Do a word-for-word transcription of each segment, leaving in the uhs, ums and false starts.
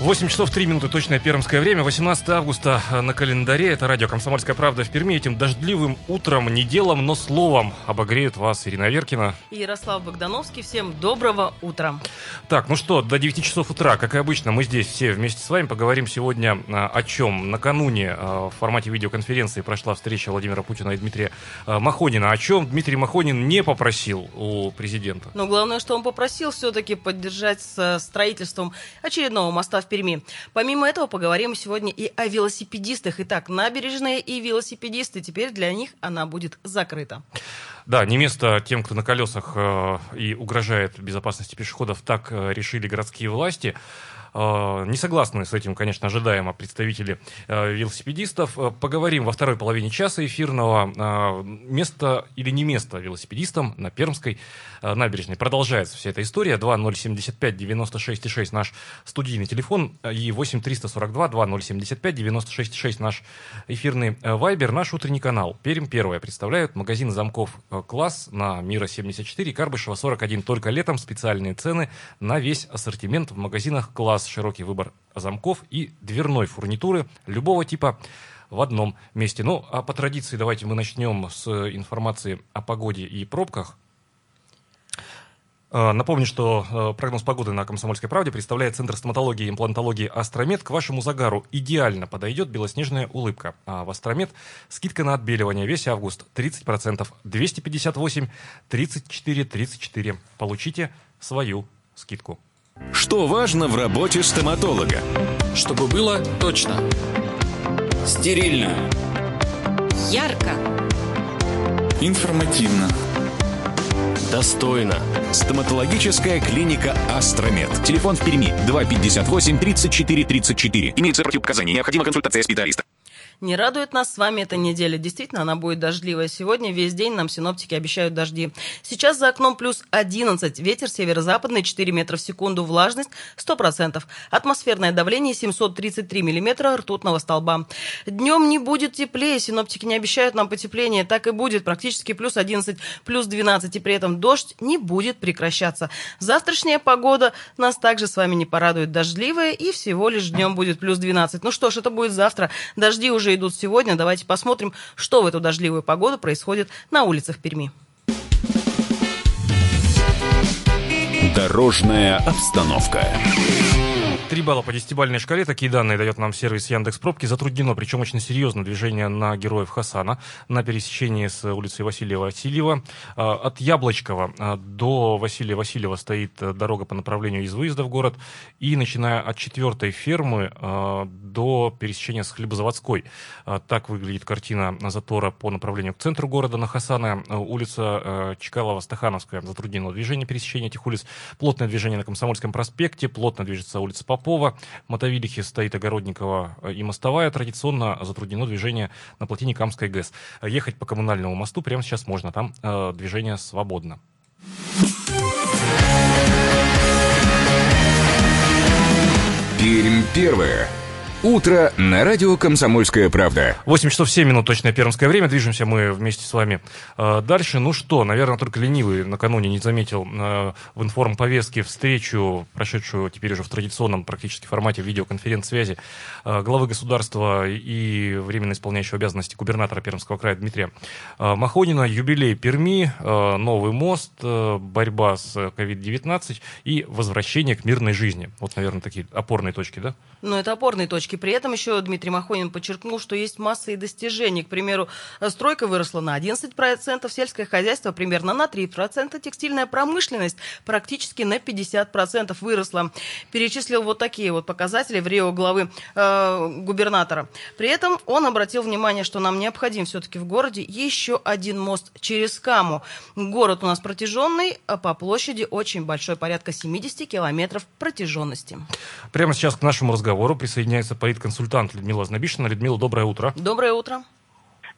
восемь часов три минуты, точное пермское время, восемнадцатое августа на календаре. Это радио «Комсомольская правда» в Перми. Этим дождливым утром, не делом, но словом обогреют вас Ирина Веркина и Ярослав Богдановский. Всем доброго утра. Так, ну что, до девяти часов утра, как и обычно, мы здесь все вместе с вами поговорим сегодня о чем. Накануне в формате видеоконференции прошла встреча Владимира Путина и Дмитрия Махонина. О чем Дмитрий Махонин не попросил у президента? Но главное, что он попросил все-таки поддержать с строительством очередного моста в Перми. Помимо этого, поговорим сегодня и о велосипедистах. Итак, набережные и велосипедисты. Теперь для них она будет закрыта. Да, не место тем, кто на колесах э, и угрожает безопасности пешеходов. Так э, решили городские власти. Не согласны с этим, конечно, ожидаемо представители велосипедистов. Поговорим во второй половине часа эфирного. Место или не место велосипедистам на Пермской набережной. Продолжается вся эта история. два ноль семь пять девять шесть шесть наш студийный телефон и восемь триста сорок два два ноль семь пять девять шесть шесть наш эфирный вайбер. Наш утренний канал Пермь Первая представляют магазин замков «Класс» на Мира семьдесят четыре, Карбышева сорок один. Только летом специальные цены на весь ассортимент в магазинах «Класс». Широкий выбор замков и дверной фурнитуры любого типа в одном месте. Ну, а по традиции давайте мы начнем с информации о погоде и пробках. Напомню, что прогноз погоды на «Комсомольской правде» представляет Центр стоматологии и имплантологии «Астромед». К вашему загару идеально подойдет белоснежная улыбка. А в «Астромед» скидка на отбеливание. Весь август тридцать процентов. двести пятьдесят восемь тридцать четыре тридцать четыре. Получите свою скидку. Что важно в работе стоматолога? Чтобы было точно, стерильно, ярко, информативно, достойно. Стоматологическая клиника «Астромед». Телефон в Перми два пятьдесят восемь тридцать четыре тридцать четыре. Имеются противопоказания. Необходима консультация специалиста. Не радует нас с вами эта неделя. Действительно, она будет дождливая. Сегодня весь день нам синоптики обещают дожди. Сейчас за окном плюс одиннадцать. Ветер северо-западный четыре метра в секунду. Влажность сто процентов. Атмосферное давление семьсот тридцать три миллиметра ртутного столба. Днем не будет теплее. Синоптики не обещают нам потепления. Так и будет. Практически плюс одиннадцать, плюс двенадцать. И при этом дождь не будет прекращаться. Завтрашняя погода нас также с вами не порадует. Дождливая и всего лишь днем будет плюс двенадцать. Ну что ж, это будет завтра. Дожди уже идут сегодня. Давайте посмотрим, что в эту дождливую погоду происходит на улицах Перми. Дорожная обстановка. Три балла по десятибалльной шкале. Такие данные дает нам сервис Яндекс.Пробки. Затруднено, причем очень серьезно, движение на Героев Хасана на пересечении с улицей Василия Васильева. От Яблочкова до Василия Васильева стоит дорога по направлению из выезда в город. И начиная от четвертой фермы до пересечения с Хлебозаводской. Так выглядит картина затора по направлению к центру города на Хасана. Улица Чкалова-Стахановская. Затруднено движение пересечения этих улиц. Плотное движение на Комсомольском проспекте. Плотно движется улица Попова. Попова, Мотовилихи, стоит Огородникова и Мостовая. Традиционно затруднено движение на плотине Камской ГЭС. Ехать по коммунальному мосту прямо сейчас можно, там э, движение свободно. Пермь первая. Утро на радио «Комсомольская правда». восемь часов семь минут, точное пермское время. Движемся мы вместе с вами э, дальше. Ну что, наверное, только ленивый накануне не заметил э, в информповестке встречу, прошедшую теперь уже в традиционном практически формате видеоконференц-связи э, главы государства и временно исполняющего обязанности губернатора Пермского края Дмитрия э, Махонина. Юбилей Перми, э, новый мост, э, борьба с ковид девятнадцать и возвращение к мирной жизни. Вот, наверное, такие опорные точки, да? Ну, это опорные точки. При этом еще Дмитрий Махонин подчеркнул, что есть масса и достижений. К примеру, стройка выросла на одиннадцать процентов, сельское хозяйство примерно на три процента, текстильная промышленность практически на пятьдесят процентов выросла. Перечислил вот такие вот показатели в рио главы э, губернатора. При этом он обратил внимание, что нам необходим все-таки в городе еще один мост через Каму. Город у нас протяженный, а по площади очень большой, порядка семьдесят километров протяженности. Прямо сейчас к нашему разговору присоединяется политконсультант Людмила Знобишина. Людмила, доброе утро. Доброе утро.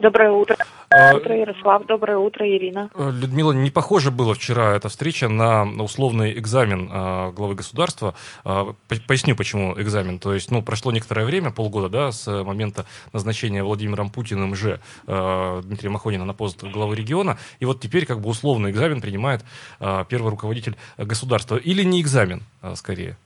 Доброе утро. Доброе утро, Ярослав. Доброе утро, Ирина. Людмила, не похоже было вчера эта встреча на условный экзамен главы государства. Поясню, почему экзамен. То есть, ну, прошло некоторое время, полгода, да, с момента назначения Владимиром Путиным же Дмитрия Махонина на пост главы региона. И вот теперь как бы условный экзамен принимает первый руководитель государства. Или не экзамен, скорее.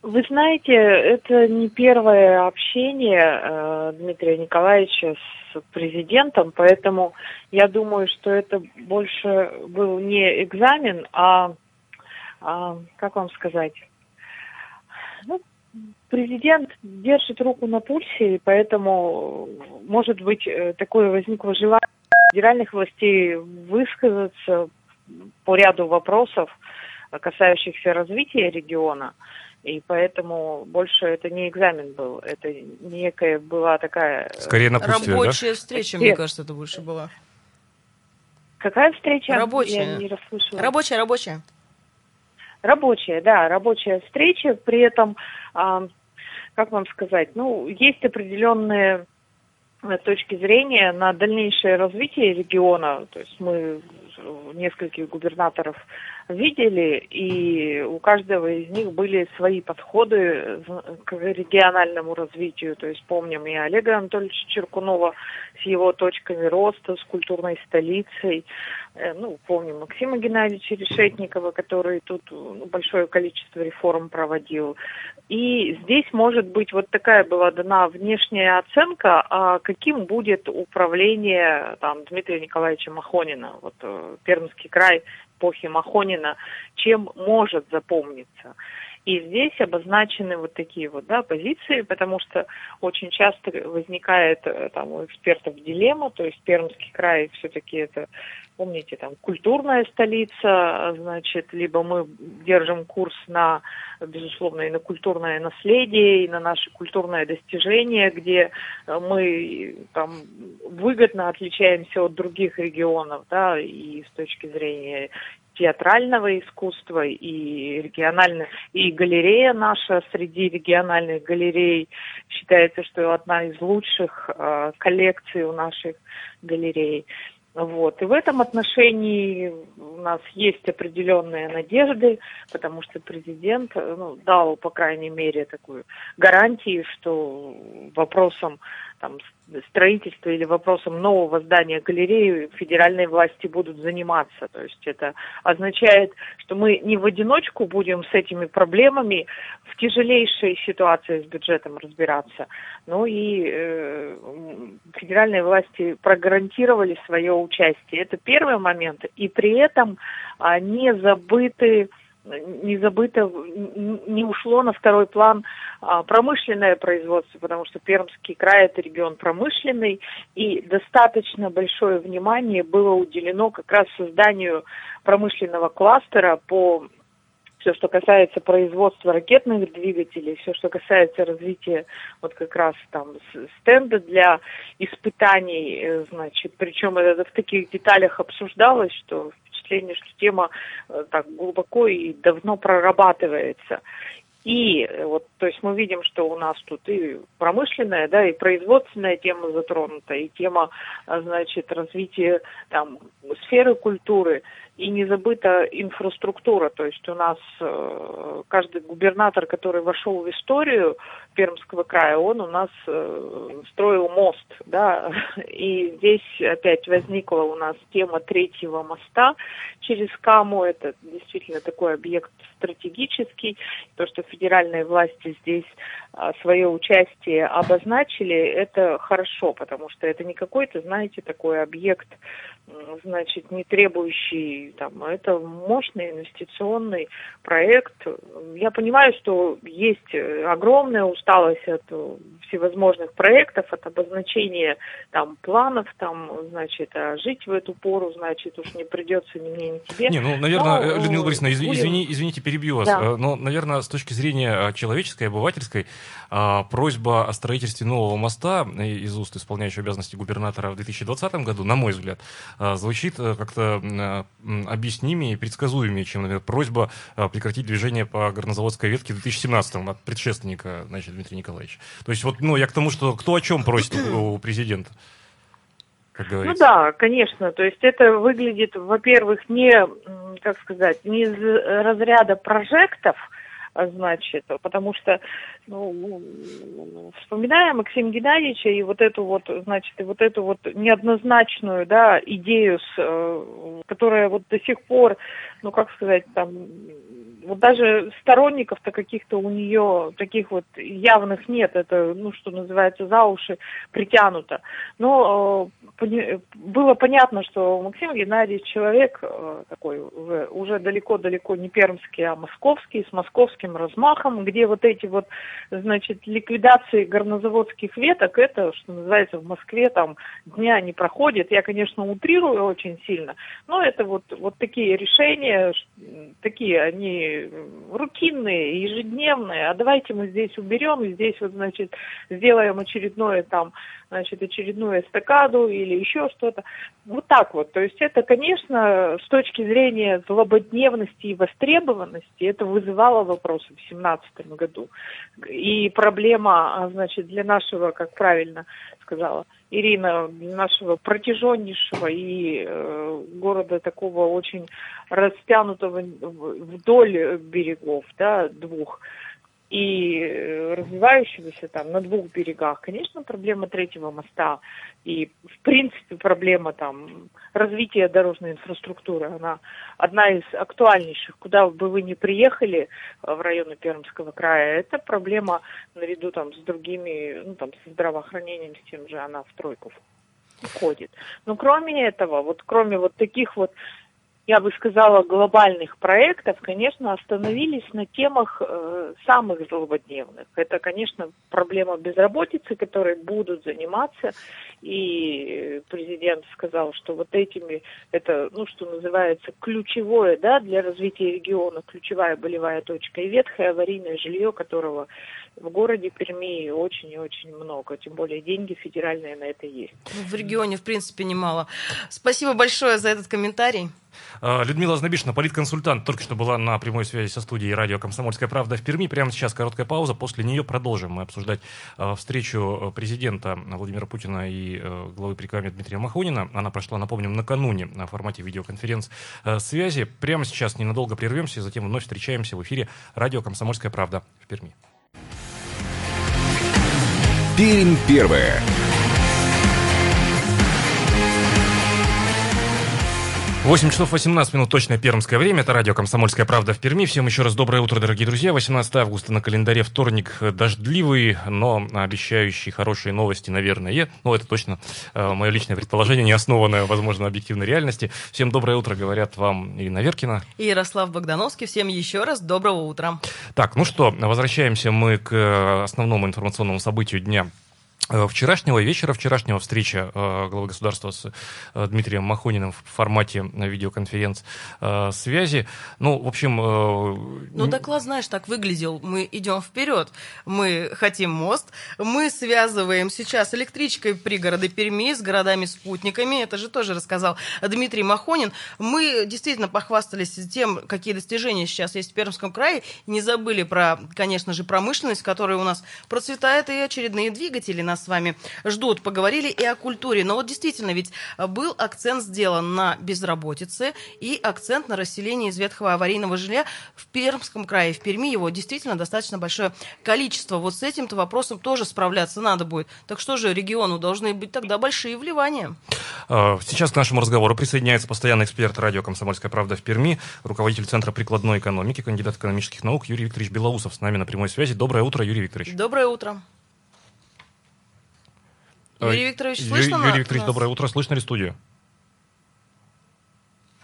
Вы знаете, это не первое общение э, Дмитрия Николаевича с президентом, поэтому я думаю, что это больше был не экзамен, а, а как вам сказать, ну, президент держит руку на пульсе, и поэтому, может быть, такое возникло желание федеральных властей высказаться по ряду вопросов, касающихся развития региона. И поэтому больше это не экзамен был, это некая была такая... Скорее напутствие, рабочая, да? встреча, Нет. мне кажется, это больше была. Какая встреча? Рабочая. Я не расслышала. Рабочая, рабочая. Рабочая, да, рабочая встреча. При этом, как вам сказать, ну, есть определенные точки зрения на дальнейшее развитие региона. То есть мы нескольких губернаторов видели, и у каждого из них были свои подходы к региональному развитию. То есть помним и Олега Анатольевича Чиркунова с его точками роста, с культурной столицей. Ну, помним Максима Геннадьевича Решетникова, который тут большое количество реформ проводил. И здесь, может быть, вот такая была дана внешняя оценка, а каким будет управление там, Дмитрия Николаевича Махонина, вот Пермский край эпохи Махонина, чем может запомниться. И здесь обозначены вот такие вот, да, позиции, потому что очень часто возникает там у экспертов дилемма, то есть Пермский край все-таки это, помните, там культурная столица, значит, либо мы держим курс на, безусловно, и на культурное наследие, и на наше культурное достижение, где мы там выгодно отличаемся от других регионов, да, и с точки зрения театрального искусства и региональной, и галерея наша среди региональных галерей считается, что одна из лучших э, коллекций у наших галерей. Вот. И в этом отношении у нас есть определенные надежды, потому что президент, ну, дал, по крайней мере, такую гарантию, что вопросом там, строительства или вопросом нового здания галереи федеральные власти будут заниматься. То есть это означает, что мы не в одиночку будем с этими проблемами в тяжелейшей ситуации с бюджетом разбираться. Ну и э, федеральные власти прогарантировали свое участие. Участие. Это первый момент, и при этом а, не забыты, не забыто, не ушло на второй план а, промышленное производство, потому что Пермский край – это регион промышленный, и достаточно большое внимание было уделено как раз созданию промышленного кластера по все, что касается производства ракетных двигателей, все, что касается развития вот как раз там стенда для испытаний, значит, причем это в таких деталях обсуждалось, что впечатление, что тема так глубоко и давно прорабатывается. И вот, то есть мы видим, что у нас тут и промышленная, да, и производственная тема затронута, и тема, значит, развития там сферы культуры, и не забыта инфраструктура. То есть у нас э, каждый губернатор, который вошел в историю Пермского края, он у нас э, строил мост, да, и здесь опять возникла у нас тема третьего моста через Каму. Это действительно такой объект стратегический, то, что федеральные власти здесь свое участие обозначили, это хорошо, потому что это не какой-то, знаете, такой объект, значит, не требующий, там, это мощный инвестиционный проект. Я понимаю, что есть огромная усталость от всевозможных проектов, от обозначения там планов, там, значит, а жить в эту пору, значит, уж не придется ни мне, ни тебе. Не, ну, наверное, но, Людмила Борисовна, извини, извините, перебью вас, да. но, наверное, с точки зрения человеческой экономической и обывательской. А, просьба о строительстве нового моста из уст исполняющего обязанности губернатора в две тысячи двадцатом году, на мой взгляд, звучит как-то объяснимее и предсказуемее, чем, например, просьба прекратить движение по горнозаводской ветке в две тысячи семнадцатом от предшественника, значит, Дмитрия Николаевича. То есть вот, ну, я к тому, что кто о чем просит у президента. Ну да, конечно. То есть это выглядит, во-первых, не, как сказать, не из разряда прожектов, значит, потому что, ну, вспоминая Максима Геннадьевича и вот эту вот, значит, и вот эту вот неоднозначную, да, идею, с, которая вот до сих пор, ну, как сказать, там, вот даже сторонников-то каких-то у нее таких вот явных нет, это, ну, что называется, за уши притянуто. Но э, было понятно, что Максим Геннадьевич человек э, такой уже далеко-далеко не пермский, а московский, с московским размахом, где вот эти вот, значит, ликвидации горнозаводских веток, это, что называется, в Москве там дня не проходит. Я, конечно, утрирую очень сильно, но это вот, вот такие решения, такие они рутинные, ежедневные, а давайте мы здесь уберем, и здесь вот, значит, сделаем очередное там, значит, очередную эстакаду или еще что-то. Вот так вот. То есть это, конечно, с точки зрения злободневности и востребованности, это вызывало вопросы в семнадцатом году. И проблема, значит, для нашего, как правильно сказала Ирина, нашего протяженнейшего и э, города такого очень растянутого вдоль берегов, да, двух, и развивающегося там на двух берегах, конечно, проблема третьего моста и, в принципе, проблема там развития дорожной инфраструктуры, она одна из актуальнейших, куда бы вы ни приехали в районы Пермского края, эта проблема наряду там с другими, ну там с здравоохранением, с тем же, она в тройку входит. Но кроме этого, вот кроме вот таких вот, я бы сказала, глобальных проектов, конечно, остановились на темах э, самых злободневных. Это, конечно, проблема безработицы, которой будут заниматься. И президент сказал, что вот этими, это, ну, что называется, ключевое, да, для развития региона, ключевая болевая точка. И ветхое аварийное жилье, которого в городе Перми очень и очень много. Тем более деньги федеральные на это есть. В регионе, в принципе, немало. Спасибо большое за этот комментарий. Людмила Ознобишина, политконсультант, только что была на прямой связи со студией радио «Комсомольская правда» в Перми. Прямо сейчас короткая пауза, после нее продолжим мы обсуждать встречу президента Владимира Путина и главы Прикамья Дмитрия Махонина. Она прошла, напомним, накануне в формате видеоконференц-связи. Прямо сейчас ненадолго прервемся, затем вновь встречаемся в эфире радио «Комсомольская правда» в Перми. Пермь первая. восемь часов восемнадцать минут, точное пермское время. Это радио «Комсомольская правда» в Перми. Всем еще раз доброе утро, дорогие друзья. восемнадцатого августа на календаре, вторник дождливый, но обещающий хорошие новости, наверное. Ну, это точно э, мое личное предположение, не основанное, возможно, на объективной реальности. Всем доброе утро, говорят вам Ирина Веркина и Ярослав Богдановский. Всем еще раз доброго утра. Так, ну что, возвращаемся мы к основному информационному событию дня. Вчерашнего вечера, вчерашнего встреча главы государства с Дмитрием Махониным в формате видеоконференц-связи. Ну, в общем... Ну, доклад, знаешь, так выглядел. Мы идем вперед, мы хотим мост, мы связываем сейчас электричкой пригороды Перми с городами-спутниками. Это же тоже рассказал Дмитрий Махонин. Мы действительно похвастались тем, какие достижения сейчас есть в Пермском крае. Не забыли про, конечно же, промышленность, которая у нас процветает, и очередные двигатели нас с вами ждут. Поговорили и о культуре. Но вот действительно, ведь был акцент сделан на безработице и акцент на расселении из ветхого аварийного жилья в Пермском крае. В Перми его действительно достаточно большое количество. Вот с этим-то вопросом тоже справляться надо будет. Так что же региону должны быть тогда большие вливания? Сейчас к нашему разговору присоединяется постоянный эксперт радио «Комсомольская правда» в Перми, руководитель Центра прикладной экономики, кандидат экономических наук Юрий Викторович Белоусов с нами на прямой связи. Доброе утро, Юрий Викторович. Доброе утро. Юрий Викторович, слышно Юрий, Юрий Викторович, нас? Доброе утро. Слышно ли студию?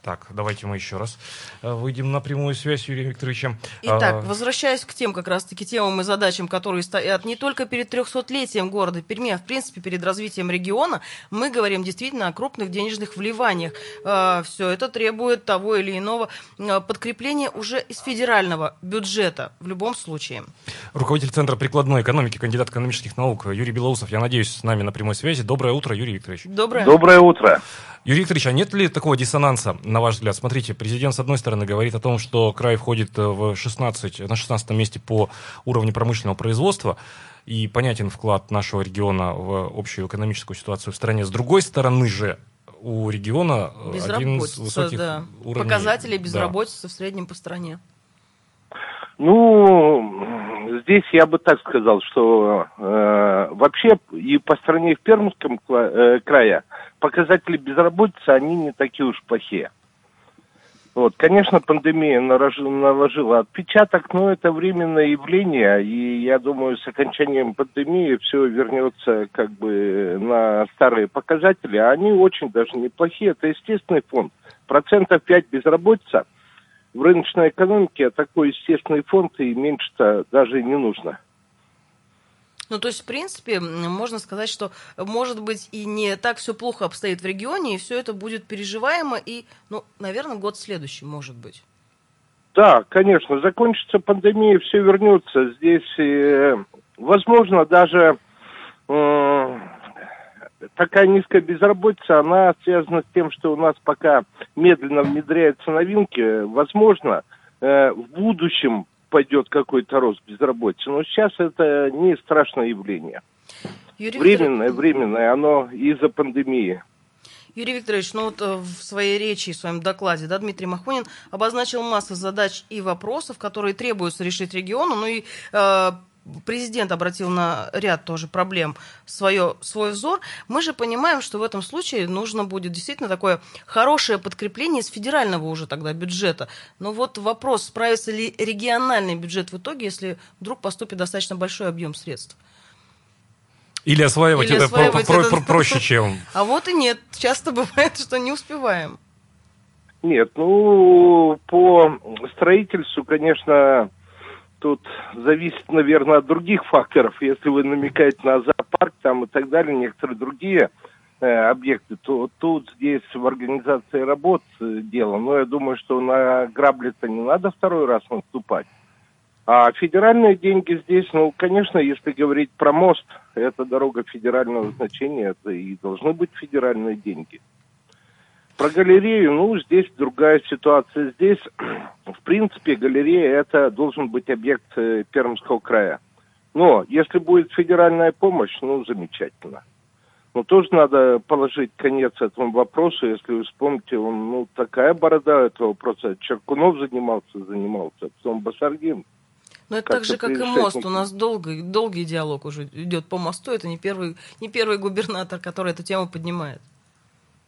Так, давайте мы еще раз выйдем на прямую связь с Юрием Викторовичем. Итак, возвращаясь к тем как раз-таки темам и задачам, которые стоят не только перед трехсотлетием города Перми, а в принципе перед развитием региона, мы говорим действительно о крупных денежных вливаниях. Все это требует того или иного подкрепления уже из федерального бюджета в любом случае. Руководитель Центра прикладной экономики, кандидат экономических наук Юрий Белоусов, я надеюсь, с нами на прямой связи. Доброе утро, Юрий Викторович. Доброе. Доброе утро. Юрий Викторович, а нет ли такого диссонанса, на ваш взгляд? Смотрите, президент, с одной стороны, говорит о том, что край входит в шестнадцать, на шестнадцатом месте по уровню промышленного производства, и понятен вклад нашего региона в общую экономическую ситуацию в стране. С другой стороны же, у региона один из высоких да. уровней. Показатели безработицы да. в среднем по стране. Ну, здесь я бы так сказал, что э, вообще и по стране, и в Пермском э, крае показатели безработицы, они не такие уж плохие. Вот, конечно, пандемия наложила отпечаток, но это временное явление, и я думаю, с окончанием пандемии все вернется как бы на старые показатели, а они очень даже неплохие, это естественный фонд. Процентов пять безработица. В рыночной экономике такой естественный фонд и меньше-то даже не нужно. Ну, то есть, в принципе, можно сказать, что, может быть, и не так все плохо обстоит в регионе, и все это будет переживаемо, и, ну, наверное, год следующий, может быть. Да, конечно, закончится пандемия, все вернется. Здесь, э, возможно, даже э, такая низкая безработица, она связана с тем, что у нас пока медленно внедряются новинки. Возможно, э, в будущем пойдет какой-то рост безработицы. Но сейчас это не страшное явление. Юрий временное, Викторович... временное. Оно из-за пандемии. Юрий Викторович, ну вот в своей речи, в своем докладе, да, Дмитрий Махонин обозначил массу задач и вопросов, которые требуется решить региону. Ну и э, президент обратил на ряд тоже проблем свое, свой взор. Мы же понимаем, что в этом случае нужно будет действительно такое хорошее подкрепление с федерального уже тогда бюджета. Но вот вопрос, справится ли региональный бюджет в итоге, если вдруг поступит достаточно большой объем средств. Или осваивать, Или это, осваивать про- это... Про- про- проще, чем... А вот и нет. Часто бывает, что не успеваем. Нет, ну, по строительству, конечно... Тут зависит, наверное, от других факторов. Если вы намекаете на зоопарк там, и так далее, некоторые другие э, объекты, то тут здесь в организации работ дело. Но я думаю, что на грабли-то не надо второй раз наступать. А федеральные деньги здесь, ну, конечно, если говорить про мост, это дорога федерального значения, это и должны быть федеральные деньги. Про галерею, ну, здесь другая ситуация. Здесь, в принципе, галерея – это должен быть объект Пермского края. Но если будет федеральная помощь, ну, замечательно. Но тоже надо положить конец этому вопросу. Если вы вспомните, он, ну, такая борода этого вопроса. Черкунов занимался, занимался, потом Басаргин. Но это как так же, как и мост. У нас долгий, долгий диалог уже идет по мосту. Это не первый, не первый губернатор, который эту тему поднимает.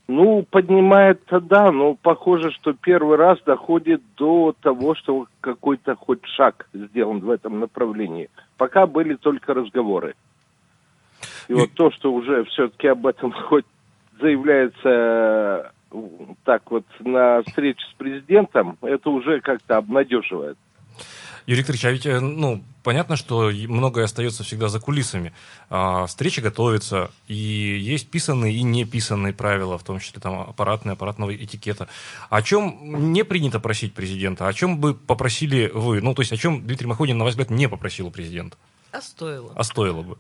Ну, поднимает-то да, но похоже, что первый раз доходит до того, что какой-то хоть шаг сделан в этом направлении. Пока были только разговоры. И вот то, что уже все-таки об этом хоть заявляется так вот на встрече с президентом, это уже как-то обнадеживает. Юрий Викторович, а ведь, ну, понятно, что многое остается всегда за кулисами. А, встречи готовятся, и есть писанные и неписанные правила, в том числе там аппаратные, аппаратного этикета. О чем не принято просить президента? О чем бы попросили вы? Ну, то есть, о чем Дмитрий Махонин, на ваш взгляд, не попросил президента? А стоило. А стоило бы.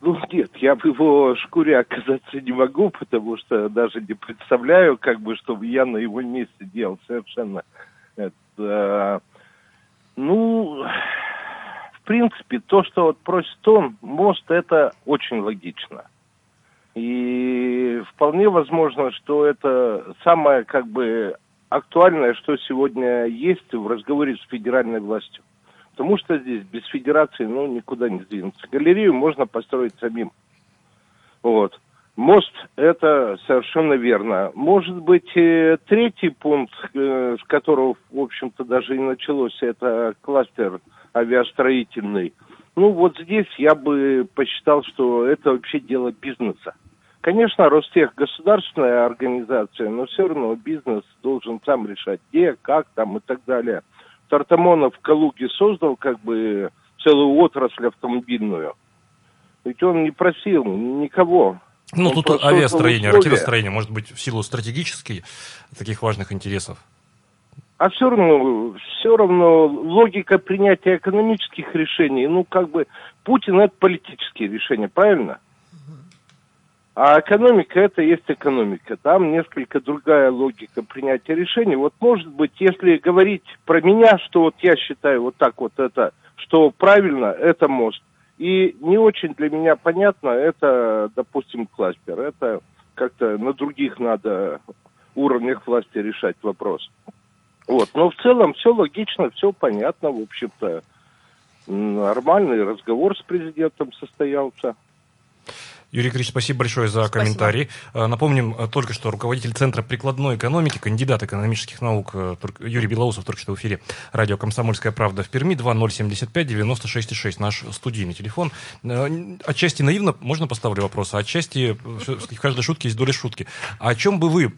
Ну, нет, я в его шкуре оказаться не могу, потому что даже не представляю, как бы, что бы я на его месте делал совершенно. Это... Ну, в принципе, то, что вот просит он, мост, это очень логично. И вполне возможно, что это самое, как бы, актуальное, что сегодня есть в разговоре с федеральной властью. Потому что здесь без федерации, ну, никуда не сдвинуться. Галерею можно построить самим. Вот. Мост, это совершенно верно. Может быть, третий пункт, с которого, в общем-то, даже и началось, это кластер авиастроительный. Ну, вот здесь я бы посчитал, что это вообще дело бизнеса. Конечно, Ростех государственная организация, но все равно бизнес должен сам решать, где, как там и так далее. Тартамонов в Калуге создал как бы целую отрасль автомобильную. Ведь он не просил никого. Ну, он тут авиастроение, ракетостроение, может быть, в силу стратегических таких важных интересов. А все равно, все равно логика принятия экономических решений, ну, как бы, Путин – это политические решения, правильно? А экономика – это есть экономика. Там несколько другая логика принятия решений. Вот, может быть, если говорить про меня, что вот я считаю вот так вот это, что правильно, это мост. И не очень для меня понятно, это, допустим, кластер. Это как-то на других надо уровнях власти решать вопрос. Вот. Но в целом все логично, все понятно, в общем-то. Нормальный разговор с президентом состоялся. Юрий Викторович, спасибо большое за комментарий. Спасибо. Напомним только что руководитель Центра прикладной экономики, кандидат экономических наук Юрий Белоусов, только что в эфире радио «Комсомольская правда» в Перми, два ноль семь пять девять шесть шесть, наш студийный телефон. Отчасти наивно можно поставлю вопрос, а отчасти в каждой шутке есть доля шутки. А о чем бы вы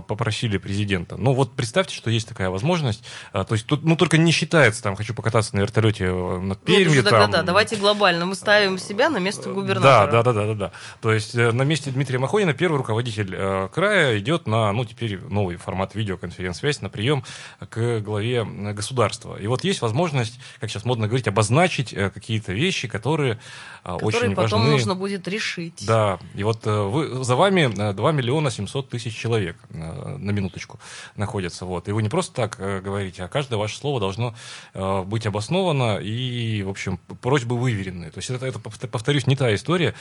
попросили президента? Ну вот представьте, что есть такая возможность. То есть тут ну, только не считается, там хочу покататься на вертолете над Перми. Там... Да, давайте глобально, мы ставим себя на место губернатора. Да, да, да. да. Да. То есть на месте Дмитрия Махонина первый руководитель э, края идет на, ну, теперь новый формат видеоконференц-связь, на прием к главе государства. И вот есть возможность, как сейчас модно говорить, обозначить э, какие-то вещи, которые, э, которые очень важны. Которые потом нужно будет решить. Да. И вот э, вы, за вами два миллиона семьсот тысяч человек, э, на минуточку, находятся. Вот. И вы не просто так э, говорите, а каждое ваше слово должно э, быть обосновано и, в общем, просьбы выверенные. То есть это, это, повторюсь, не та история,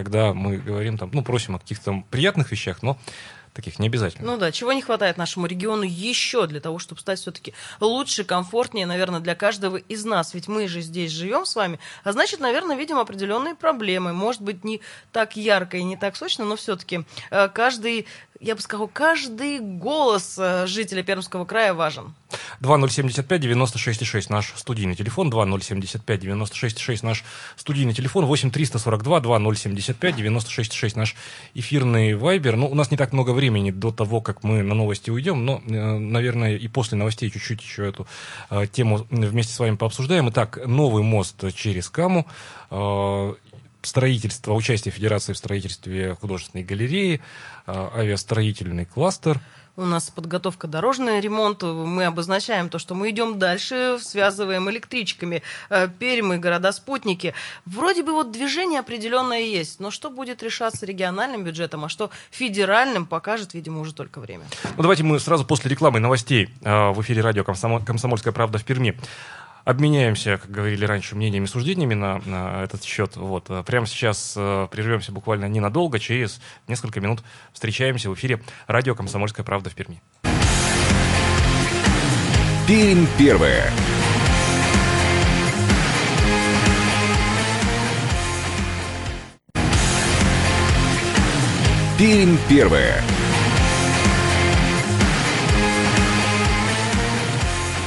когда мы говорим, там, ну, просим о каких-то приятных вещах, но таких не обязательно. Ну да, чего не хватает нашему региону еще для того, чтобы стать все-таки лучше, комфортнее, наверное, для каждого из нас. Ведь мы же здесь живем с вами, а значит, наверное, видим определенные проблемы. Может быть, не так ярко и не так сочно, но все-таки каждый, я бы сказала, каждый голос жителя Пермского края важен. два ноль семь пять девять шесть шесть, наш студийный телефон, два ноль семь пять девять шесть шесть, наш студийный телефон, восемь триста сорок два два ноль семь пять девять шесть шесть, наш эфирный вайбер. Ну, у нас не так много времени до того, как мы на новости уйдем, но, наверное, и после новостей чуть-чуть еще эту э, тему вместе с вами пообсуждаем. Итак, новый мост через Каму, э, строительство, участие Федерации в строительстве художественной галереи, э, авиастроительный кластер. У нас подготовка дорожная, ремонт. Мы обозначаем то, что мы идем дальше, связываем электричками Пермь и города-спутники. Вроде бы вот движение определенное есть, но что будет решаться региональным бюджетом, а что федеральным, покажет, видимо, уже только время. Ну, давайте мы сразу после рекламы и новостей в эфире радио «Комсомольская правда» в Перми обменяемся, как говорили раньше, мнениями и суждениями на, на этот счет. Вот. Прямо сейчас э, прервемся буквально ненадолго. Через несколько минут встречаемся в эфире радио «Комсомольская правда» в Перми. Пермь первая. Пермь первая.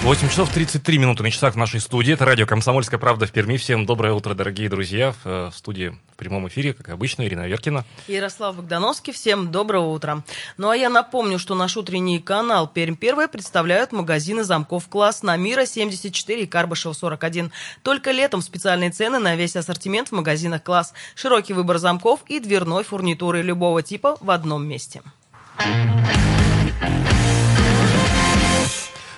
восемь часов тридцать три минуты на часах в нашей студии. Это радио «Комсомольская правда» в Перми. Всем доброе утро, дорогие друзья. В студии в прямом эфире, как обычно, Ирина Веркина. Ярослав Богдановский. Всем доброго утра. Ну, а я напомню, что наш утренний канал «Пермь первая» представляют магазины замков «Класс», «Намира» семьдесят четыре и «Карбышева сорок один». Только летом специальные цены на весь ассортимент в магазинах «Класс». Широкий выбор замков и дверной фурнитуры любого типа в одном месте.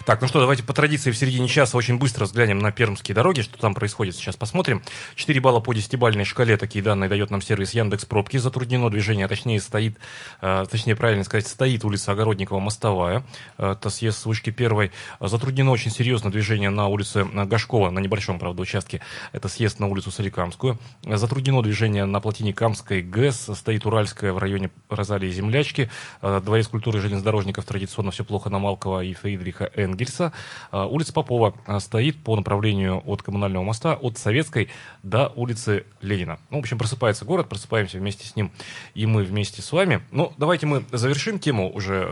Так, ну что, давайте по традиции в середине часа очень быстро взглянем на пермские дороги, что там происходит, сейчас посмотрим. четыре балла по десятибалльной шкале, такие данные дает нам сервис Яндекс.Пробки. Затруднено движение, а точнее стоит, э, точнее правильно сказать, стоит улица Огородникова-Мостовая, это съезд с Вышки Первой. Затруднено очень серьезно движение на улице Гашкова, на небольшом, правда, участке, это съезд на улицу Соликамскую. Затруднено движение на плотине Камской ГЭС, стоит Уральская в районе Розалии Землячки. Дворец культуры железнодорожников традиционно все плохо на Малкова и Фридриха Энгельса. район Гельса, улица Попова стоит по направлению от Коммунального моста, от Советской до улицы Ленина. Ну, в общем, просыпается город, просыпаемся вместе с ним, и мы вместе с вами. Ну, давайте мы завершим тему уже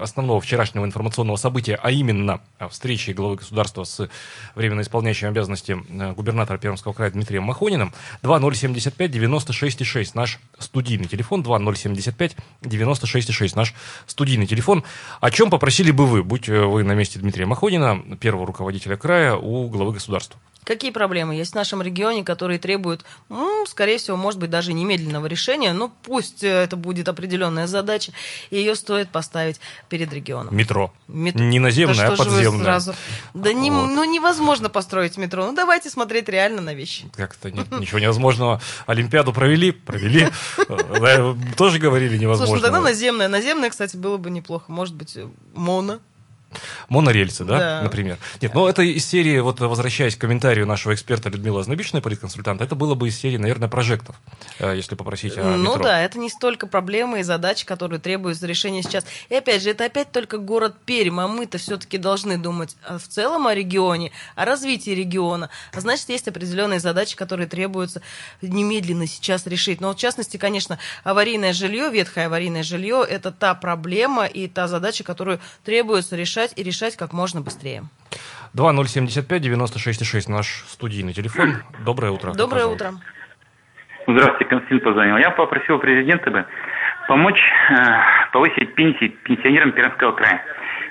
основного вчерашнего информационного события, а именно встречи главы государства с временно исполняющим обязанности губернатора Пермского края Дмитрием Махониным. два ноль семь пять девять шесть шесть, наш студийный телефон. два ноль семь пять девять шесть шесть, наш студийный телефон. О чем попросили бы вы, будь вы на месте Дмитрия Махонина, первого руководителя края, у главы государства? Какие проблемы есть в нашем регионе, которые требуют, ну, скорее всего, может быть, даже немедленного решения, но пусть это будет определенная задача, и ее стоит поставить перед регионом. Метро. Мет... Не наземное, да а подземное. Сразу... Да вот. не, ну, невозможно построить метро. Ну, давайте смотреть реально на вещи. Как-то нет, ничего невозможного. Олимпиаду провели? Провели. Тоже говорили невозможно. Слушай, тогда наземное. Наземное, кстати, было бы неплохо. Может быть, моно. Монорельсы, да, да, например. Нет, но это из серии, вот возвращаясь к комментарию нашего эксперта Людмилы Ознобичной, политконсультанта, это было бы из серии, наверное, прожектов, если попросить о метро. Ну да, это не столько проблемы и задачи, которые требуются решения сейчас. И опять же, это опять только город Пермь, а мы-то все-таки должны думать в целом о регионе, о развитии региона. А значит, есть определенные задачи, которые требуются немедленно сейчас решить. Но в частности, конечно, аварийное жилье, ветхое аварийное жилье, это та проблема и та задача, которую требуется решать и решать как можно быстрее. два ноль семь пять девять шесть шесть, наш студийный телефон. Доброе утро. Доброе утро. Здравствуйте, Константин позвонил. Я попросил президента бы помочь э, повысить пенсии пенсионерам Пермского края.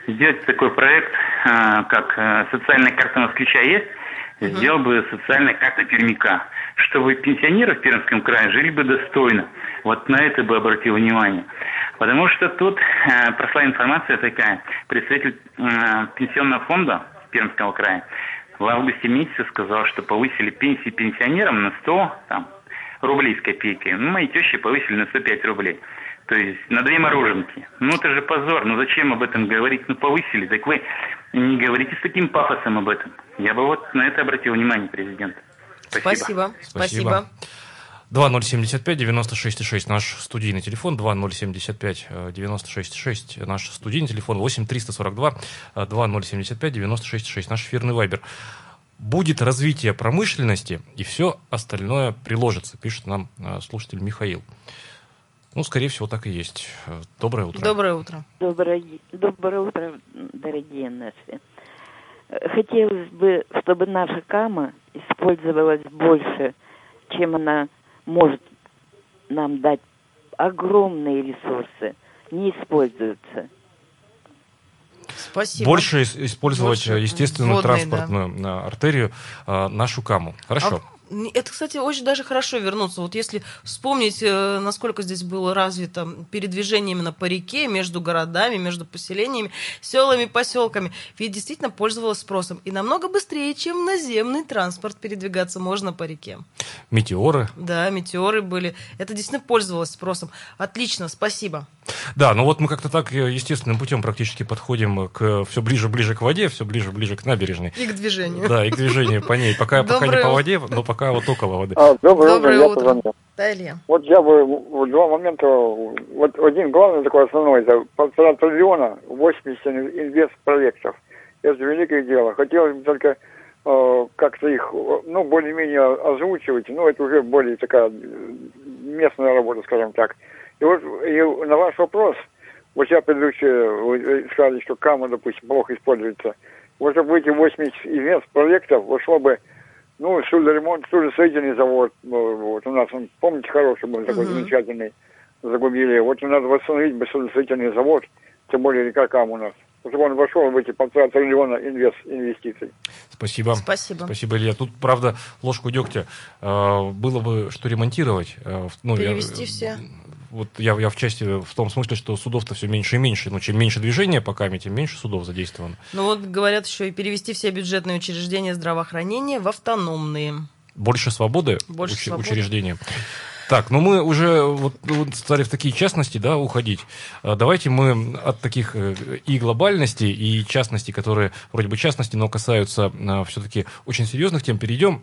Сделать такой проект, э, как э, социальная карта москвича есть, mm-hmm. сделал бы социальная карта пермяка, чтобы пенсионеры в Пермском крае жили бы достойно. Вот на это бы обратил внимание. Потому что тут э, прошла информация такая. Представитель э, пенсионного фонда Пермского края в августе месяце сказал, что повысили пенсии пенсионерам на сто там, рублей с копейкой. Ну, мои тещи повысили на сто пять рублей. То есть на две мороженки. Ну, это же позор. Ну, зачем об этом говорить? Ну, повысили. Так вы не говорите с таким пафосом об этом. Я бы вот на это обратил внимание президента. Спасибо. Спасибо. Спасибо. два ноль семь пять девять шесть шесть, наш студийный телефон, два ноль семь пять девять шесть шесть, наш студийный телефон, восемь триста сорок два двадцать ноль семьдесят пять девяносто шесть шесть, наш эфирный вайбер. Будет развитие промышленности, и все остальное приложится, пишет нам слушатель Михаил. Ну, скорее всего, так и есть. Доброе утро. Доброе утро. Доброе, доброе утро, дорогие наши. Хотелось бы, чтобы наша кама использовалась больше, чем она может нам дать. Огромные ресурсы не используются. Спасибо. Больше использовать естественную транспортную да. артерию, нашу каму. Хорошо. Это, кстати, очень даже хорошо вернуться. Вот если вспомнить, насколько здесь было развито передвижение именно по реке, между городами, между поселениями, селами, поселками, ведь действительно пользовалось спросом. И намного быстрее, чем наземный транспорт, передвигаться можно по реке. Метеоры. Да, метеоры были. Это действительно пользовалось спросом. Отлично, спасибо. Да, ну вот мы как-то так естественным путем практически подходим к все ближе-ближе к воде, все ближе-ближе к набережной. И к движению. Да, и к движению по ней. Пока, пока не по воде, но пока вот около воды. А, доброе, доброе утро, утро. Я позвонил. Да, Илья. Вот я бы вот два момента, вот один главный такой основной, это полтора триллиона восемьдесят инвестпроектов. Это великое дело. Хотелось бы только э, как-то их, ну, более-менее озвучивать, но это уже более такая местная работа, скажем так. И вот и на ваш вопрос, вот я предыдущие сказали, что кама, допустим, плохо используется. Вот чтобы эти восемьдесят инвестпроектов вошло бы, ну, судоремонт, судостроительный завод, вот у нас, помните, хороший был такой uh-huh. замечательный, загубили. Вот надо восстановить бы судостроительный завод, тем более река Кама у нас. Чтобы он вошел в эти полтора триллиона инвест, инвестиций. Спасибо. Спасибо. Спасибо, Илья. Тут, правда, ложку дегтя. Было бы что ремонтировать. Ну, перевести я... все. Вот я, я в части в том смысле, что судов-то все меньше и меньше. Но чем меньше движения по Каме, тем меньше судов задействовано. Ну вот говорят еще и перевести все бюджетные учреждения здравоохранения в автономные. Больше свободы, Больше уч- свободы. учреждения. Так, ну мы уже вот, вот стали в такие частности, да, уходить. Давайте мы от таких и глобальностей, и частностей, которые вроде бы частности, но касаются все-таки очень серьезных тем, перейдем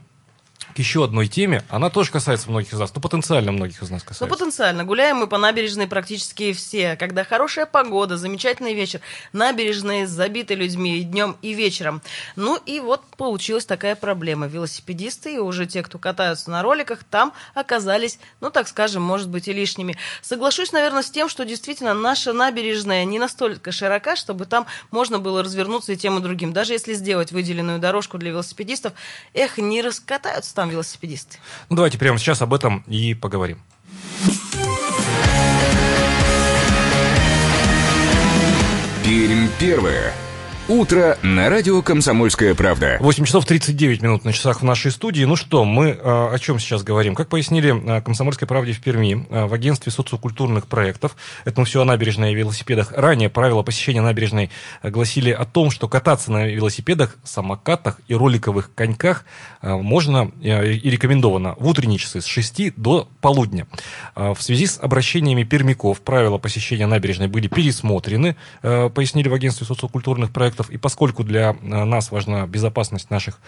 к еще одной теме. Она тоже касается многих из нас. Ну, потенциально многих из нас касается. Ну, потенциально. Гуляем мы по набережной практически все. Когда хорошая погода, замечательный вечер. Набережные забиты людьми и днем, и вечером. Ну, и вот получилась такая проблема. Велосипедисты и уже те, кто катаются на роликах, там оказались, ну, так скажем, может быть, и лишними. Соглашусь, наверное, с тем, что действительно наша набережная не настолько широка, чтобы там можно было развернуться и тем, и другим. Даже если сделать выделенную дорожку для велосипедистов, эх, не раскатаются там велосипедисты. Ну, давайте прямо сейчас об этом и поговорим. Пермь первая. Утро на радио «Комсомольская правда». восемь часов тридцать девять минут на часах в нашей студии. Ну что, мы э, о чем сейчас говорим? Как пояснили э, «Комсомольской правде» в Перми, э, в агентстве социокультурных проектов, это мы все о набережной и велосипедах. Ранее правила посещения набережной гласили о том, что кататься на велосипедах, самокатах и роликовых коньках э, можно э, и рекомендовано в утренние часы с шести до полудня. Э, в связи с обращениями пермяков правила посещения набережной были пересмотрены, э, пояснили в агентстве социокультурных проектов. И поскольку для нас важна безопасность наших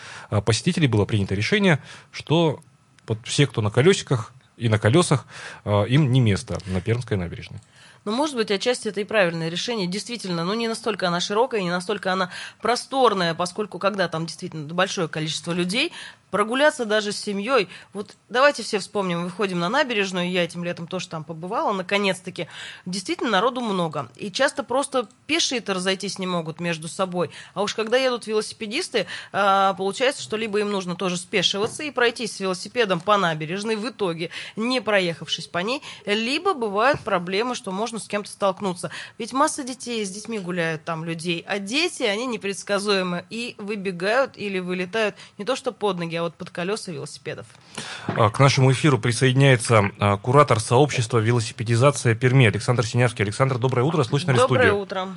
посетителей, было принято решение, что вот все, кто на колесиках и на колесах, им не место на Пермской набережной. Ну, может быть, отчасти это и правильное решение. Действительно, ну, не настолько она широкая, не настолько она просторная, поскольку когда там действительно большое количество людей, прогуляться даже с семьей. Вот давайте все вспомним, выходим на набережную, я этим летом тоже там побывала, наконец-таки. Действительно, народу много. И часто просто пешие-то разойтись не могут между собой. А уж когда едут велосипедисты, получается, что либо им нужно тоже спешиваться и пройтись с велосипедом по набережной, в итоге не проехавшись по ней, либо бывают проблемы, что можно с кем-то столкнуться. Ведь масса детей, с детьми гуляют там людей, а дети, они непредсказуемы и выбегают или вылетают не то что под ноги, а вот под колеса велосипедов. К нашему эфиру присоединяется куратор сообщества «Велосипедизация Перми» Александр Синявский. Александр, доброе утро, слышно ли студию? Доброе утро.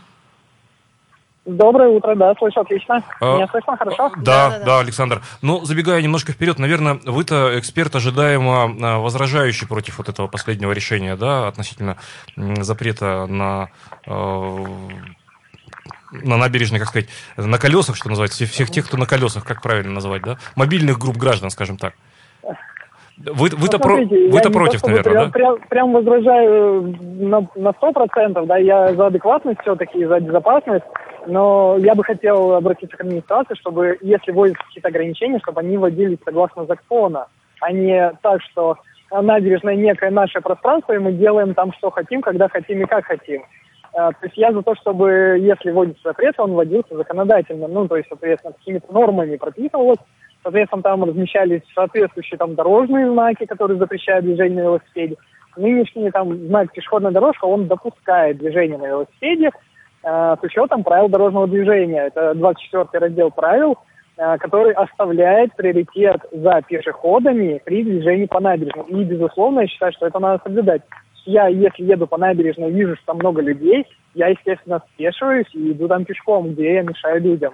Доброе утро, да, слышу отлично. А, Меня слышно хорошо? Да, да, да, да. да, Александр. Ну, забегая немножко вперед, наверное, вы-то эксперт, ожидаемо возражающий против вот этого последнего решения, да, относительно запрета на, э, на набережной, как сказать, на колесах, что называется, всех тех, кто на колесах, как правильно назвать, да, мобильных групп граждан, скажем так. Вы, вы-то, ну, смотрите, про, вы-то против, то, наверное, прям, да? Прям, прям возражаю на, на сто процентов, да, я за адекватность все-таки, за безопасность, но я бы хотел обратиться к администрации, чтобы, если вводят какие-то ограничения, чтобы они вводились согласно закону, а не так, что набережная некое наше пространство, и мы делаем там, что хотим, когда хотим и как хотим. То есть я за то, чтобы, если вводится запрет, он вводился законодательно, ну, то есть, соответственно, какими-то нормами прописывалось. Соответственно, там размещались соответствующие там дорожные знаки, которые запрещают движение на велосипеде. Нынешний там знак «Пешеходная дорожка», он допускает движение на велосипеде э, с учетом правил дорожного движения. Это двадцать четвёртый раздел правил, э, который оставляет приоритет за пешеходами при движении по набережной. И, безусловно, я считаю, что это надо соблюдать. Я, если еду по набережной и вижу, что там много людей, я, естественно, спешиваюсь и иду там пешком, где я мешаю людям,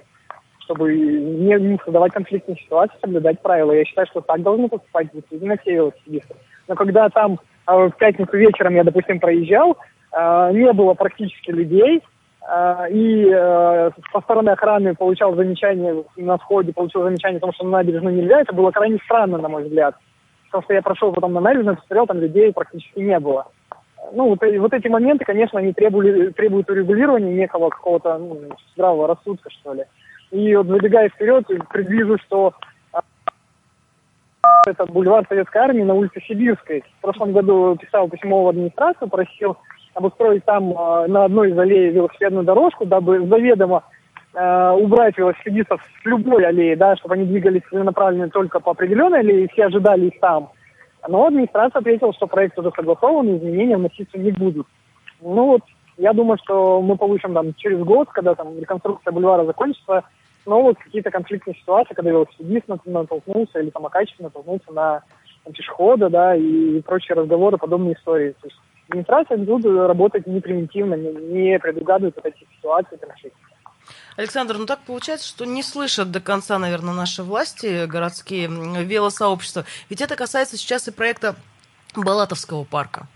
чтобы не создавать конфликтные ситуации, соблюдать правила. Я считаю, что так должны поступать действительно все велосипедисты. Но когда там в пятницу вечером я, допустим, проезжал, не было практически людей, и со стороны охраны получал замечание на входе, получил замечание о том, что на набережную нельзя, это было крайне странно, на мой взгляд. Потому что я прошел потом на набережную, посмотрел, там людей практически не было. Ну, вот, вот эти моменты, конечно, они требуют, требуют урегулирования некого какого-то, ну, здравого рассудка, что ли. И вот, забегая вперед, предвижу, что это бульвар Советской Армии на улице Сибирской. В прошлом году писал письмо в администрацию, просил обустроить там э, на одной из аллей велосипедную дорожку, дабы заведомо э, убрать велосипедистов с любой аллеи, да, чтобы они двигались целенаправленно только по определенной аллее, и все ожидали их там. Но администрация ответила, что проект уже согласован, изменения вноситься не будут. Ну вот, я думаю, что мы получим там через год, когда там реконструкция бульвара закончится, но вот какие-то конфликтные ситуации, когда велосипедист натолкнулся или там окачество натолкнулся на там, пешехода, да, и прочие разговоры, подобные истории. То есть администрация будет работать непревентивно, не предугадывает вот эти ситуации конфликты. Александр, ну так получается, что не слышат до конца, наверное, наши власти, городские велосообщества. Ведь это касается сейчас и проекта Балатовского парка.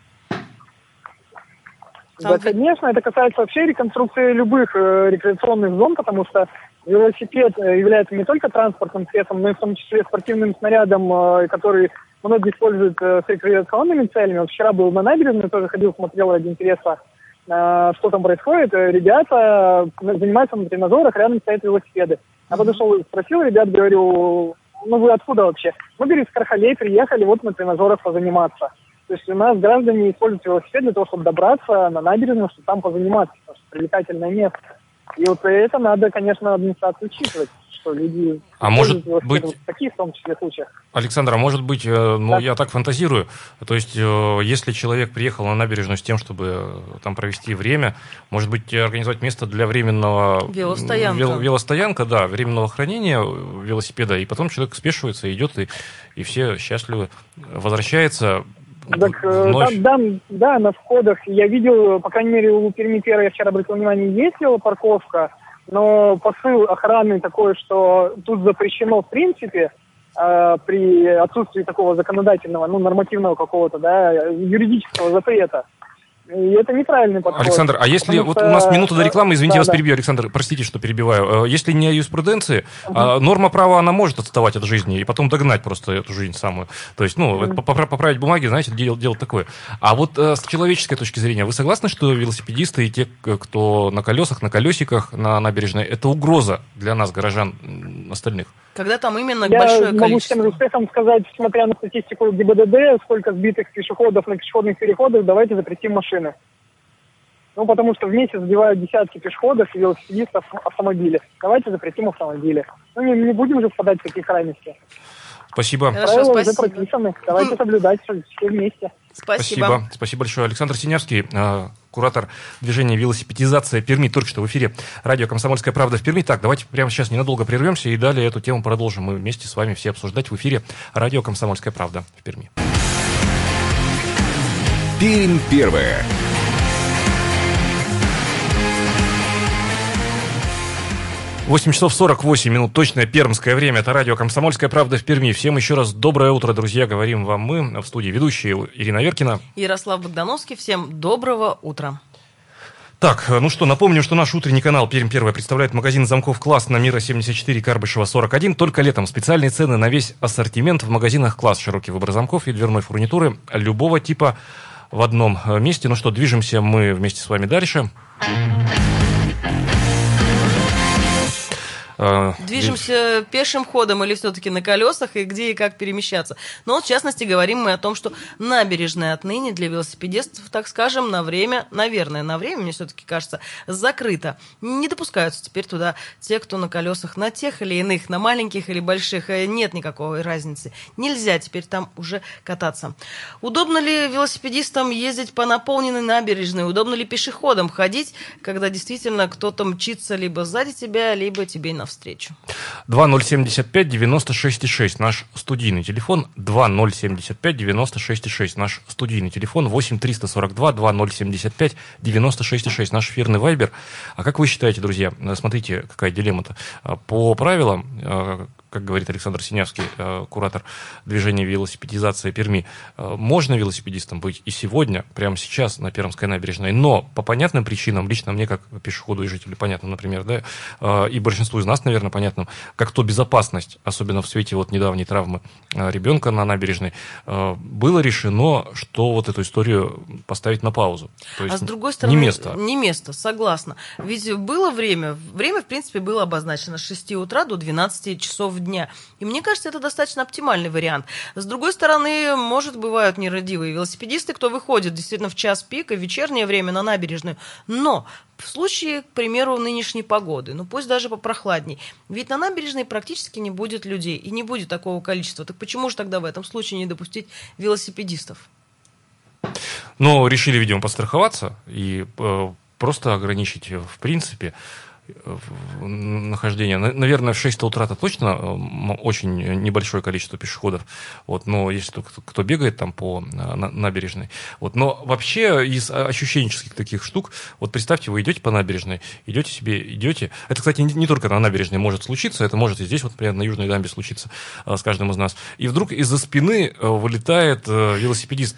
Там... Да, конечно, это касается вообще реконструкции любых э, рекреационных зон, потому что велосипед является не только транспортным средством, но и в том числе спортивным снарядом, э, который многие используют э, с рекреационными целями. Вот вчера был на набережной, тоже ходил, смотрел ради интереса, э, что там происходит. Ребята занимаются на тренажерах, рядом стоят велосипеды. Я подошел и спросил ребят, говорю, ну вы откуда вообще? Мы, говорит, с Кархалей приехали вот на тренажерах позаниматься. То есть у нас граждане используют велосипед для того, чтобы добраться на набережную, чтобы там позаниматься, потому что привлекательное место. И вот это надо, конечно, администрации учитывать, что люди а может быть... в таких в том числе случаях. Александр, а может быть, ну, я так фантазирую, то есть если человек приехал на набережную с тем, чтобы там провести время, может быть, организовать место для временного... Велостоянка. Вел... Велостоянка, да, временного хранения велосипеда, и потом человек спешивается, идет, и, и все счастливы, возвращается... Так, да, да, да, на входах я видел, по крайней мере, у Перми первой я вчера обратил внимание, есть велопарковка, но посыл охраны такой, что тут запрещено в принципе э, при отсутствии такого законодательного, ну, нормативного какого-то, да, юридического запрета. И это неправильный подход. Александр, а если... Потому вот что... у нас минута до рекламы, извините, да, вас да. перебью, Александр, простите, что перебиваю. Если не о юриспруденции, uh-huh. норма права, она может отставать от жизни и потом догнать просто эту жизнь самую. То есть, ну, uh-huh. поправить бумаги, знаете, дело, дело такое. А вот с человеческой точки зрения, вы согласны, что велосипедисты и те, кто на колесах, на колесиках, на набережной, это угроза для нас, горожан остальных? Когда там именно Я большое количество... Я могу всем успехом сказать, смотря на статистику ГИБДД, сколько сбитых пешеходов на пешеходных переходах, давайте запретим машины. Ну, потому что в месяц сбивают десятки пешеходов и велосипедистов автомобили. Давайте запретим автомобили. Ну, не, не будем же впадать в такие крайности. Спасибо. Правила Хорошо, уже прописаны. Давайте соблюдать все вместе. Спасибо. Спасибо. Спасибо большое. Александр Синявский, куратор движения «Велосипедизация Перми», только что в эфире радио «Комсомольская правда» в Перми. Так, давайте прямо сейчас ненадолго прервемся и далее эту тему продолжим. Мы вместе с вами все обсуждать в эфире радио «Комсомольская правда» в Перми. Пермь первая. восемь часов сорок восемь минут, точное пермское время. Это радио «Комсомольская правда» в Перми. Всем еще раз доброе утро, друзья. Говорим вам мы, в студии ведущие Ирина Веркина. Ярослав Богдановский. Всем доброго утра. Так, ну что, напомню, что наш утренний канал «Пермь первая» представляет магазин замков «Класс» на Мира семьдесят четыре, Карбышева сорок один. Только летом специальные цены на весь ассортимент в магазинах «Класс». Широкий выбор замков и дверной фурнитуры любого типа в одном месте. Ну что, движемся мы вместе с вами дальше. Движемся Движ... пешим ходом или все-таки на колесах, и где и как перемещаться. Но в частности говорим мы о том, что набережная отныне для велосипедистов, так скажем, на время, наверное, на время, мне все-таки кажется, закрыта. Не допускаются теперь туда те, кто на колесах, на тех или иных, на маленьких или больших. Нет никакой разницы. Нельзя теперь там уже кататься. Удобно ли велосипедистам ездить по наполненной набережной? Удобно ли пешеходам ходить, когда действительно кто-то мчится либо сзади тебя, либо тебе на навстречу. два ноль семь пять девять шесть шесть наш студийный телефон. два ноль семь пять девять шесть шесть наш студийный телефон. восемь триста сорок два двадцать ноль семьдесят пять девяносто шесть шесть наш эфирный вайбер. А как вы считаете, друзья, смотрите, какая дилемма-то. По правилам, как говорит Александр Синявский, куратор движения «Велосипедизация Перми», можно велосипедистом быть и сегодня, прямо сейчас на Пермской набережной, но по понятным причинам, лично мне, как пешеходу и жителю, понятно, например, да, и большинству из нас, наверное, понятно, как то безопасность, особенно в свете вот недавней травмы ребенка на набережной, было решено, что вот эту историю поставить на паузу. То есть а с другой стороны, не место. Не место, согласна. Ведь было время, время, в принципе, было обозначено с шести утра до двенадцати часов дня. И мне кажется, это достаточно оптимальный вариант. С другой стороны, может, бывают нерадивые велосипедисты, кто выходит действительно в час пика, в вечернее время на набережную, но... В случае, к примеру, нынешней погоды, ну пусть даже попрохладней, ведь на набережной практически не будет людей и не будет такого количества. Так почему же тогда в этом случае не допустить велосипедистов? Ну, решили, видимо, подстраховаться и э, просто ограничить в принципе. нахождения. Наверное, в шесть утра-то точно очень небольшое количество пешеходов. Вот, но если кто, кто бегает там по набережной. Вот, но вообще из ощущенческих таких штук, вот представьте, вы идете по набережной, идете себе, идете. Это, кстати, не, не только на набережной может случиться, это может и здесь, вот, например, на Южной дамбе случиться а, с каждым из нас. И вдруг из-за спины вылетает велосипедист,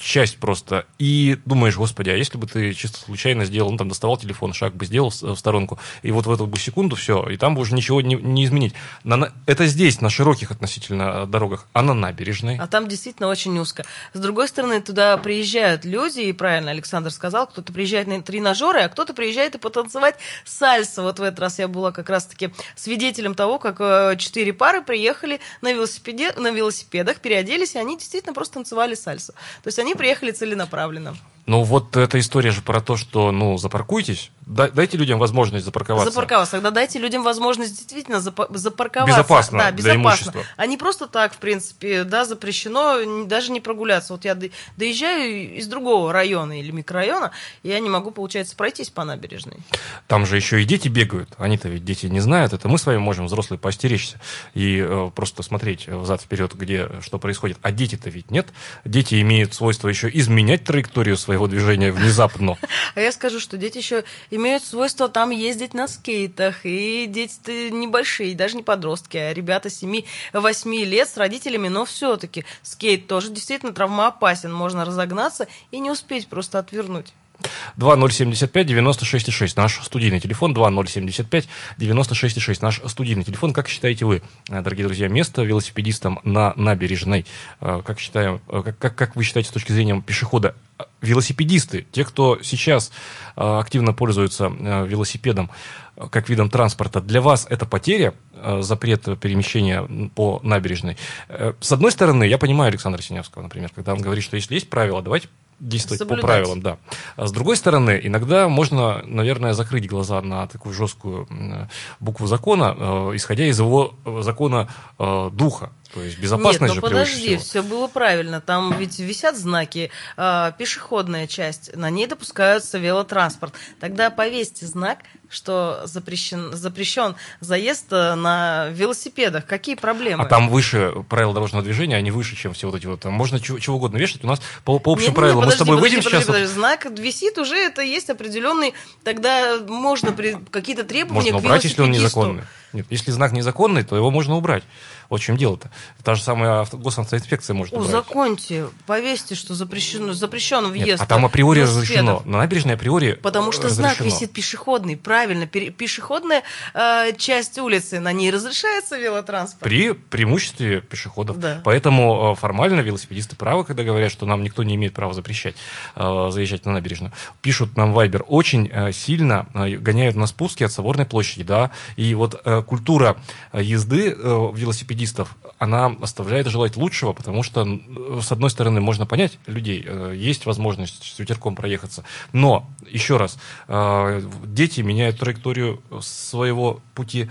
часть просто, и думаешь, господи, а если бы ты чисто случайно сделал, ну, там, доставал телефон, шаг бы сделал в сторонку, и вот в эту бы секунду все, и там бы уже ничего не, не изменить. На, это здесь, на широких относительно дорогах, а на набережной? А там действительно очень узко. С другой стороны, туда приезжают люди, и правильно Александр сказал, кто-то приезжает на тренажеры, а кто-то приезжает и потанцевать сальсу. Вот в этот раз я была как раз-таки свидетелем того, как четыре пары приехали на, велосипеде, на велосипедах, переоделись, и они действительно просто танцевали сальсу. То есть они приехали целенаправленно. Ну, вот эта история же про то, что, ну, запаркуйтесь, дайте людям возможность запарковаться. Запарковаться, тогда дайте людям возможность действительно запарковаться. Безопасно, да, безопасно для имущества. А не просто так, в принципе, да, запрещено даже не прогуляться. Вот я доезжаю из другого района или микрорайона, и я не могу, получается, пройтись по набережной. Там же еще и дети бегают, они-то ведь дети не знают, это мы с вами можем, взрослые, поостеречься и э, просто смотреть взад-вперед, где что происходит. А дети-то ведь нет, дети имеют свойство еще изменять траекторию своего движения внезапно. А я скажу, что дети еще имеют свойство там ездить на скейтах, и дети небольшие, даже не подростки, а ребята семи-восьми лет с родителями, но все-таки скейт тоже действительно травмоопасен, можно разогнаться и не успеть просто отвернуть. два ноль семь пять девять шесть шесть наш студийный телефон, два ноль семь пять девять шесть шесть наш студийный телефон. Как считаете вы, дорогие друзья, место велосипедистам на набережной? Как, считаем, как, как вы считаете с точки зрения пешехода? Велосипедисты, те, кто сейчас активно пользуются велосипедом как видом транспорта, для вас это потеря, запрет перемещения по набережной? С одной стороны, я понимаю Александра Синявского, например, когда он говорит, что если есть правила, давайте действовать соблюдать по правилам, да. А с другой стороны, иногда можно, наверное, закрыть глаза на такую жесткую букву закона, э, исходя из его закона э, духа. То есть безопасность же превыше всего. Нет, ну подожди, все было правильно. Там ведь висят знаки, э, пешеходная часть, на ней допускается велотранспорт. Тогда повесьте знак, что запрещен, запрещен заезд на велосипедах. Какие проблемы? А там выше правила дорожного движения, они выше, чем все вот эти вот. Там можно чего, чего угодно вешать. У нас по, по общим нет, правилам. Нет, подожди, мы с тобой подожди, выйдем подожди, сейчас. Подожди, вот... Знак висит уже, это есть определенный. Тогда можно при... какие-то требования можно к убрать, велосипедисту. Если он незаконный. Нет, если знак незаконный, то его можно убрать. Вот в чем дело-то. Та же самая авто... госавтоинспекция может убрать. Узаконьте, повесьте, что запрещен, запрещен въезд. Нет, а там априори разрешено. На набережной априори потому что разрешено. Знак висит пешеходный, правильно. Пешеходная э, часть улицы, на ней разрешается велотранспорт. При преимуществе пешеходов. Да. Поэтому формально велосипедисты правы, когда говорят, что нам никто не имеет права запрещать э, заезжать на набережную. Пишут нам Вайбер, очень э, сильно э, гоняют на спуске от Соборной площади. Да? И вот э, культура езды э, велосипедистов, она оставляет желать лучшего, потому что, с одной стороны, можно понять людей, э, есть возможность с ветерком проехаться. Но, еще раз, э, дети меняют траекторию своего пути,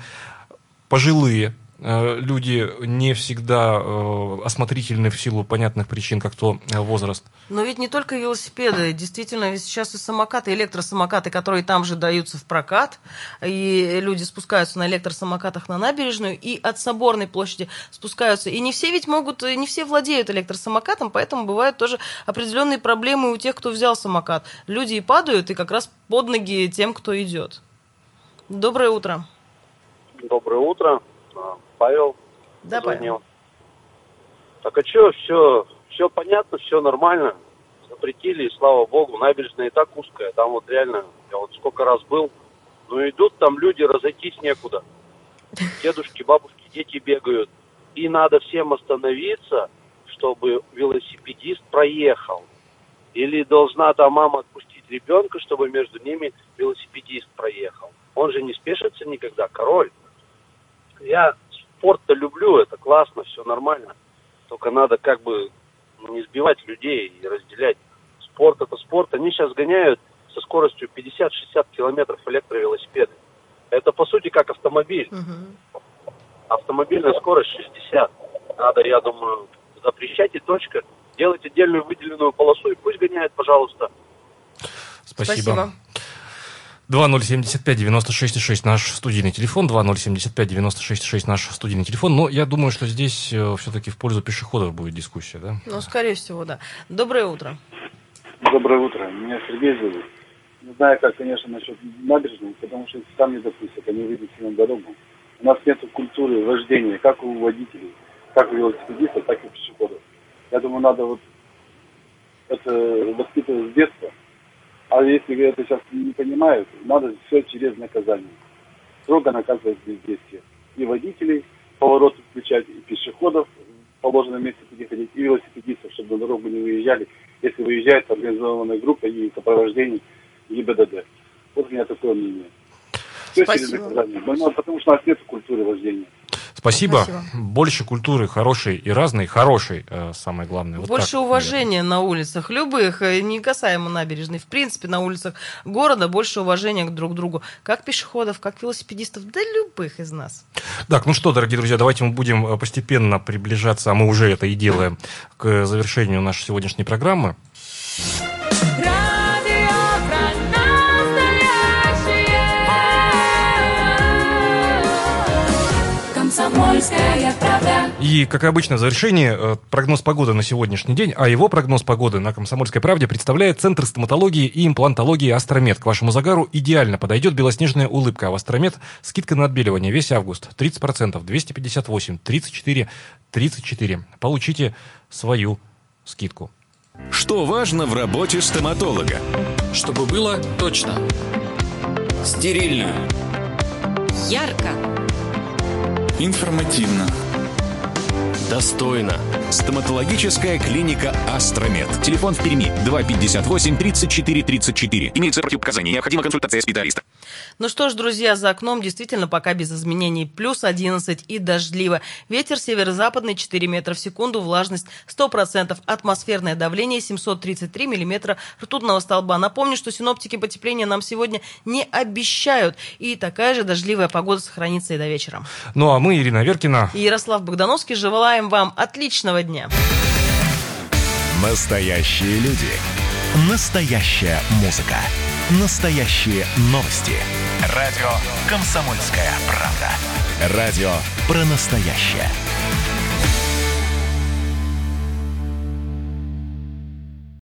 пожилые э, люди не всегда э, осмотрительны в силу понятных причин, как то э, возраст. Но ведь не только велосипеды, действительно, сейчас и самокаты, электросамокаты, которые там же даются в прокат, и люди спускаются на электросамокатах на набережную, и от Соборной площади спускаются. И не все ведь могут, не все владеют электросамокатом, поэтому бывают тоже определенные проблемы у тех, кто взял самокат. Люди и падают, и как раз под ноги тем, кто идет. Доброе утро. Доброе утро. Павел. Да, Павел. Так а что, все, все понятно, все нормально. Запретили, и слава богу, набережная и так узкая. Там вот реально, я вот сколько раз был, ну идут там люди, разойтись некуда. Дедушки, бабушки, дети бегают. И надо всем остановиться, чтобы велосипедист проехал. Или должна там мама отпустить ребенка, чтобы между ними велосипедист проехал. Он же не спешится никогда, король. Я спорт-то люблю, это классно, все нормально. Только надо как бы не сбивать людей и разделять. Спорт — это спорт. Они сейчас гоняют со скоростью пятьдесят-шестьдесят километров электровелосипеды. Это по сути как автомобиль. Угу. Автомобильная скорость шестьдесят. Надо, я думаю, запрещать и точка. Делать отдельную выделенную полосу и пусть гоняют, пожалуйста. Спасибо. Спасибо. два ноль семь пять девять шесть шесть наш студийный телефон, два ноль семь пять девять шесть шесть наш студийный телефон. Но я думаю, что здесь все-таки в пользу пешеходов будет дискуссия, да? Ну, скорее всего, да. Доброе утро. Доброе утро. Меня Сергей зовут. Не знаю, как, конечно, насчет набережной, потому что там не допустят, они выйдут на дорогу. У нас нет культуры вождения, как у водителей, как у велосипедистов, так и у пешеходов. Я думаю, надо вот это воспитывать с детства. А если это сейчас не понимают, надо все через наказание. Строго наказывать бездействие. И водителей повороты включать, и пешеходов в положенном месте переходить, и велосипедистов, чтобы на дорогу не выезжали, если выезжает организованная группа и сопровождение ГИБДД. Вот у меня такое мнение. Все через наказание. Но, потому что у нас нет культуры вождения. Спасибо. Спасибо. Больше культуры хорошей и разной. Хорошей, самое главное. Вот больше так, уважения наверное. На улицах любых, не касаемо набережной. В принципе, на улицах города больше уважения друг к другу. Как пешеходов, как велосипедистов, да любых из нас. Так, ну что, дорогие друзья, давайте мы будем постепенно приближаться, а мы уже это и делаем, к завершению нашей сегодняшней программы. И, как обычно, в завершении прогноз погоды на сегодняшний день, а его прогноз погоды на «Комсомольской правде» представляет Центр стоматологии и имплантологии «Астромед». К вашему загару идеально подойдет белоснежная улыбка, а в «Астромед» скидка на отбеливание весь август тридцать процентов, двести пятьдесят восемь тридцать четыре тридцать четыре. Получите свою скидку. Что важно в работе стоматолога? Чтобы было точно, стерильно, ярко, информативно, достойно. Стоматологическая клиника «Астромед». Телефон в Перми два пятьдесят восемь тридцать четыре тридцать четыре. Имеется противопоказания. Необходима консультация специалиста. Ну что ж, друзья, за окном действительно пока без изменений. Плюс одиннадцать и дождливо. Ветер северо-западный четыре метра в секунду. Влажность сто процентов. Атмосферное давление семьсот тридцать три миллиметра ртутного столба. Напомню, что синоптики потепления нам сегодня не обещают. И такая же дождливая погода сохранится и до вечера. Ну а мы, Ирина Веркина и Ярослав Богдановский, желаем вам отличного дня. Настоящие люди. Настоящая музыка. Настоящие новости. Радио «Комсомольская правда». Радио про настоящее.